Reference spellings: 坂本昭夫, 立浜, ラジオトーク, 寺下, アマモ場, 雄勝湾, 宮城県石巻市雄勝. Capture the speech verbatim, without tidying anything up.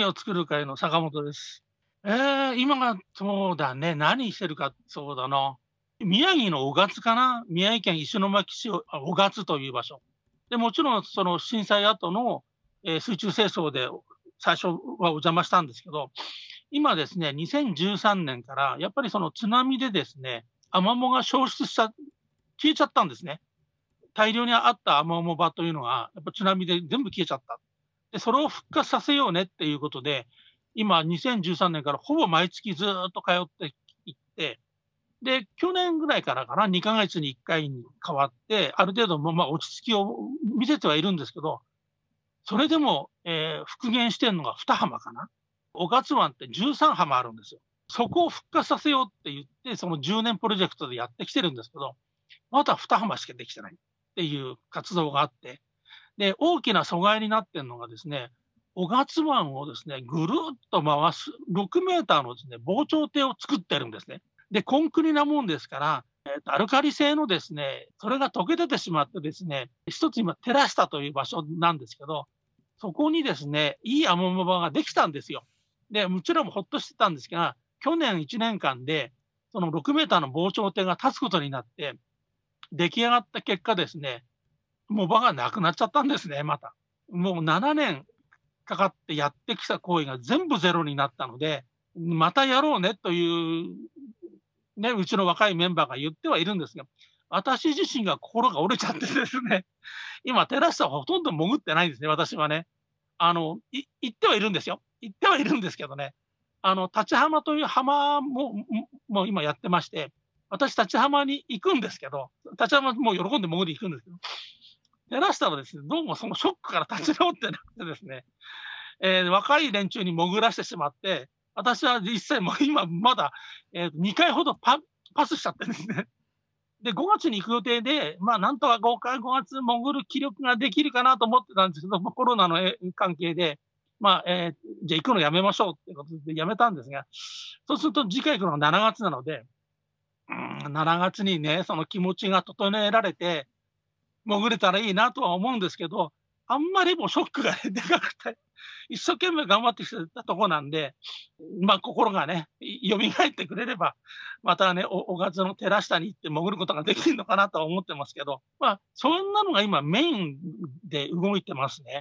何を作るかへの坂本です。えー、今がそうだね、何してるか、そうだな。宮城の雄勝かな、宮城県石巻市雄勝という場所。でもちろんその震災後の、えー、水中清掃で最初はお邪魔したんですけど、今ですね、にせんじゅうさんねんからやっぱりその津波でですね、アマモが消失した、消えちゃったんですね。大量にあったアマモ場というのが、やっぱ津波で全部消えちゃった。で、それを復活させようねっていうことで、今にせんじゅうさんねんからほぼ毎月ずっと通っていって、で、去年ぐらいからかな、にかげつにいっかいに変わって、ある程度もまあ落ち着きを見せてはいるんですけど、それでも、えー、復元してるのがにはまかな。雄勝湾ってじゅうさんはまあるんですよ。そこを復活させようって言って、そのじゅうねんプロジェクトでやってきてるんですけど、まだにはましかできてないっていう活動があって、で、大きな阻害になってるのがですね、雄勝湾をですね、ぐるっと回すろくメーターのですね、防潮堤を作ってるんですね。で、コンクリなもんですから、えーと、アルカリ性のですね、それが溶け出てしまってですね、一つ今、寺下という場所なんですけど、そこにですね、いいアマモ場ができたんですよ。で、うちらもほっとしてたんですが、去年いちねんかんで、そのろくメーターの防潮堤が立つことになって、出来上がった結果ですね、もう場がなくなっちゃったんですね、また。もうななねんかかってやってきた行為が全部ゼロになったので、またやろうねという、ね、うちの若いメンバーが言ってはいるんですが、私自身が心が折れちゃってですね、今、寺下はほとんど潜ってないんですね、私はね。あの、い、行ってはいるんですよ。行ってはいるんですけどね。あの、立浜という浜も、もう今やってまして、私、立浜に行くんですけど、立浜もう喜んで潜りに行くんですけど、寺下はですね、どうもそのショックから立ち直ってなくてですね、えー、若い連中に潜らせてしまって、私は実際もう今まだ、えー、にかいほど パ, パスしちゃってですね。で、ごがつに行く予定で、まあなんとかごかいごがつ潜る気力ができるかなと思ってたんですけど、コロナの関係で、まあ、えー、じゃあ行くのやめましょうっていうことでやめたんですが、そうすると次回行くのがしちがつなので、うーん、しちがつにね、その気持ちが整えられて、潜れたらいいなとは思うんですけど、あんまりもうショックがでかくて、一生懸命頑張ってきたとこなんで、まあ心がね、蘇ってくれれば、またね、雄勝の寺下に行って潜ることができるのかなとは思ってますけど、まあそんなのが今メインで動いてますね。